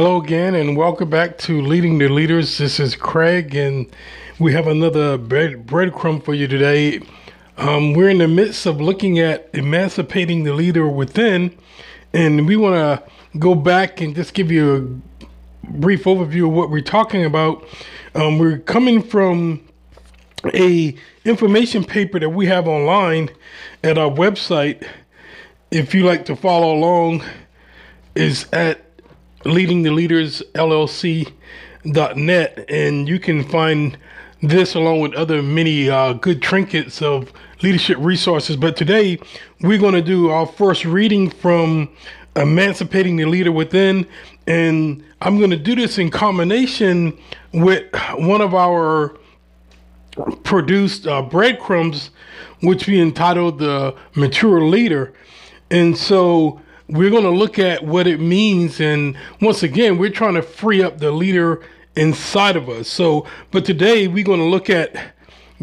Hello again and welcome back to Leading the Leaders. This is Craig and we have another breadcrumb for you today. We're in the midst of looking at Emancipating the Leader Within, and we want to go back and just give you a brief overview of what we're talking about. We're coming from a information paper that we have online at our website. If you like to follow along, is at leadingtheleadersllc.net, and you can find this along with other many good trinkets of leadership resources. But today we're going to do our first reading from Emancipating the Leader Within, and I'm going to do this in combination with one of our produced breadcrumbs, which we entitled the Mature Leader. And so we're going to look at what it means. And once again, we're trying to free up the leader inside of us. So, but today we're going to look at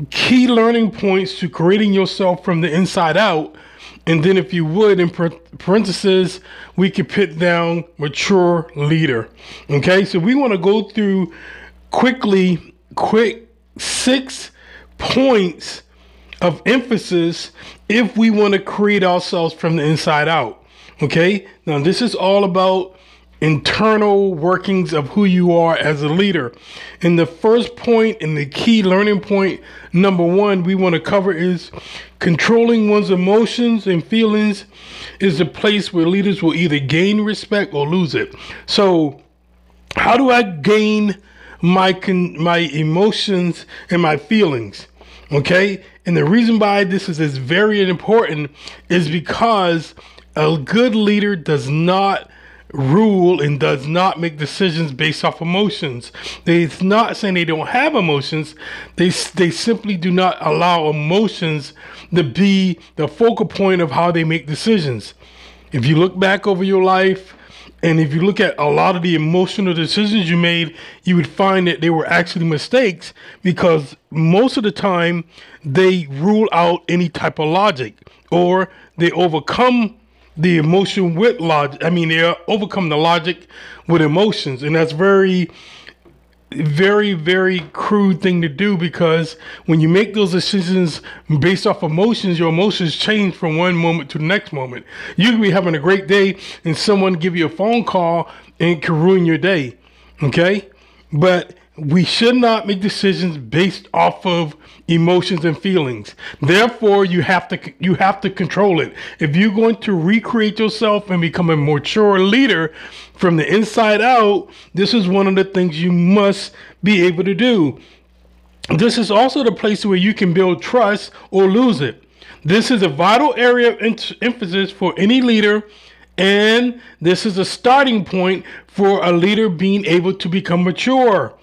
key learning points to creating yourself from the inside out. And then if you would, in parentheses, we could put down mature leader. Okay. So we want to go through quick 6 points of emphasis if we want to create ourselves from the inside out. Okay, now this is all about internal workings of who you are as a leader. And the first point and the key learning point, number one, we want to cover is controlling one's emotions and feelings is the place where leaders will either gain respect or lose it. So how do I gain my emotions and my feelings? Okay, and the reason why this is very important is because a good leader does not rule and does not make decisions based off emotions. It's not saying they don't have emotions. They simply do not allow emotions to be the focal point of how they make decisions. If you look back over your life, and if you look at a lot of the emotional decisions you made, you would find that they were actually mistakes, because most of the time they rule out any type of logic, or they overcome the emotion with logic. I mean, they overcome the logic with emotions. And that's very, very, very crude thing to do, because when you make those decisions based off emotions, your emotions change from one moment to the next moment. You can be having a great day and someone give you a phone call and it can ruin your day. Okay. But we should not make decisions based off of emotions and feelings. Therefore, you have to control it. If you're going to recreate yourself and become a mature leader from the inside out, this is one of the things you must be able to do. This is also the place where you can build trust or lose it. This is a vital area of emphasis for any leader, and this is a starting point for a leader being able to become mature.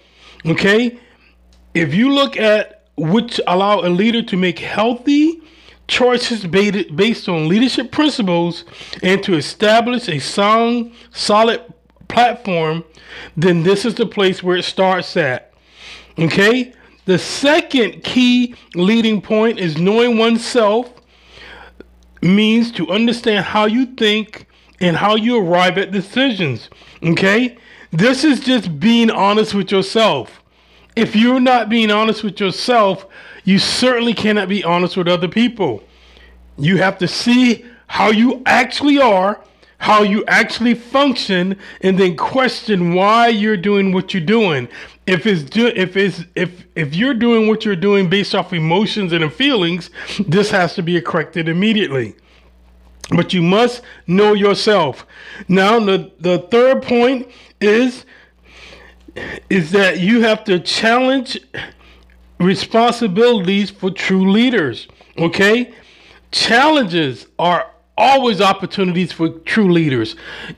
Okay, if you look at which allow a leader to make healthy choices based on leadership principles and to establish a sound, solid platform, then this is the place where it starts at. Okay, the second key leading point is knowing oneself means to understand how you think and how you arrive at decisions. Okay. This is just being honest with yourself. If you're not being honest with yourself, you certainly cannot be honest with other people. You have to see how you actually are, how you actually function, and then question why you're doing what you're doing. If you're doing what you're doing based off emotions and feelings, this has to be corrected immediately. But you must know yourself. Now, the third point is that you have to challenge responsibilities for true leaders. Okay, challenges are always opportunities for true leaders.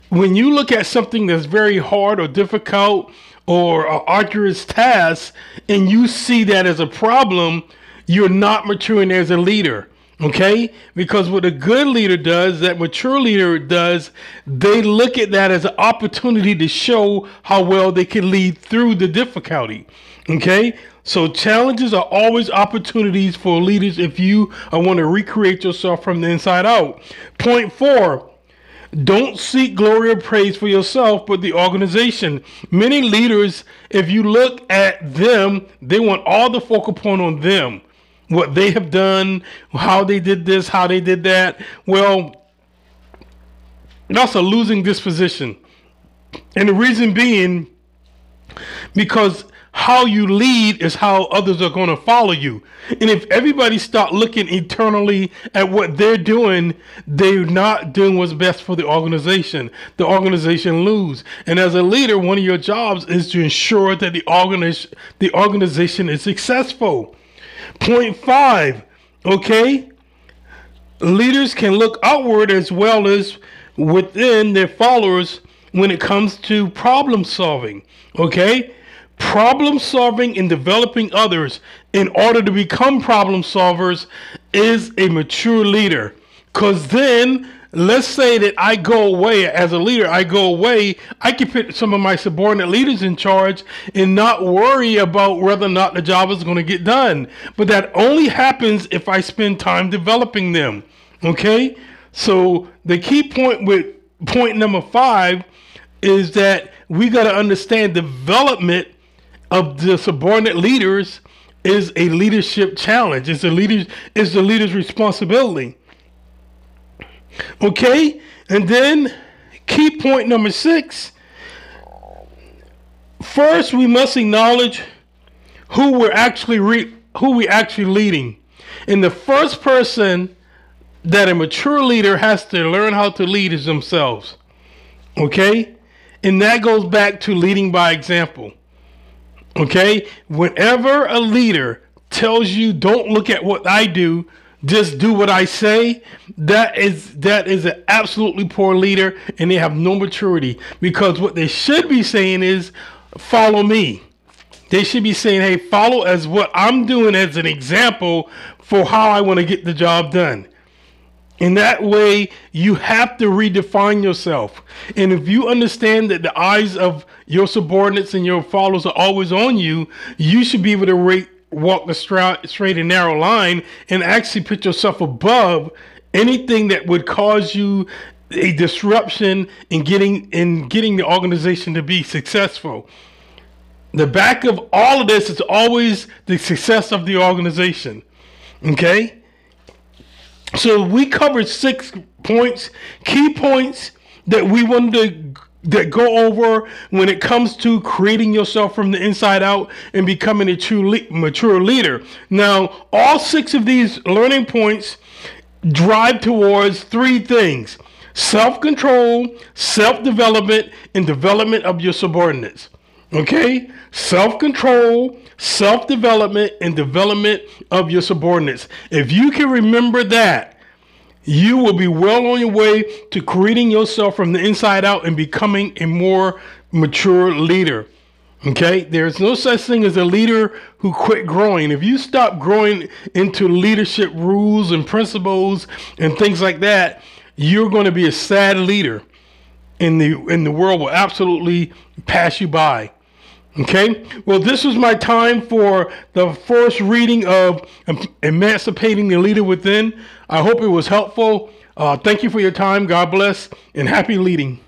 When you look at something that's very hard or difficult or an arduous task, and you see that as a problem, you're not maturing as a leader. Okay, because what a good leader does, that mature leader does, they look at that as an opportunity to show how well they can lead through the difficulty. Okay, so challenges are always opportunities for leaders if you want to recreate yourself from the inside out. Point 4, Don't seek glory or praise for yourself, but the organization. Many leaders, if you look at them, they want all the focal point on them. What they have done, how they did this, how they did that. Well, that's a losing disposition. And the reason being, because how you lead is how others are going to follow you. And if everybody start looking eternally at what they're doing, they're not doing what's best for the organization. The organization lose. And as a leader, one of your jobs is to ensure that the organization is successful. Point 5, okay? Leaders can look outward as well as within their followers when it comes to problem solving, okay? Problem solving and developing others in order to become problem solvers is a mature leader. Because then, let's say that I go away as a leader, I can put some of my subordinate leaders in charge and not worry about whether or not the job is going to get done. But that only happens if I spend time developing them, okay? So the key point with point number 5 is that we got to understand development of the subordinate leaders is a leadership challenge. It's the leader's responsibility. Okay, and then key point number 6. First, we must acknowledge who we're actually leading. And the first person that a mature leader has to learn how to lead is themselves. Okay, and that goes back to leading by example. Okay, whenever a leader tells you, "Don't look at what I do, just do what I say," that is an absolutely poor leader, and they have no maturity, because what they should be saying is, "Follow me." They should be saying, "Hey, follow as what I'm doing as an example for how I want to get the job done." And that way, you have to redefine yourself. And if you understand that the eyes of your subordinates and your followers are always on you, you should be able to walk the straight and narrow line and actually put yourself above anything that would cause you a disruption in getting the organization to be successful. The back of all of this is always the success of the organization. Okay? So we covered 6 points, key points that we wanted to go over when it comes to creating yourself from the inside out and becoming a true mature leader. Now, all 6 of these learning points drive towards 3 things: self-control, self-development, and development of your subordinates. Okay? Self-control, self-development, and development of your subordinates. If you can remember that, you will be well on your way to creating yourself from the inside out and becoming a more mature leader. Okay? There's no such thing as a leader who quit growing. If you stop growing into leadership rules and principles and things like that, you're going to be a sad leader, and the world will absolutely pass you by. Okay, well, this was my time for the first reading of Emancipating the Leader Within. I hope it was helpful. Thank you for your time. God bless, and happy leading.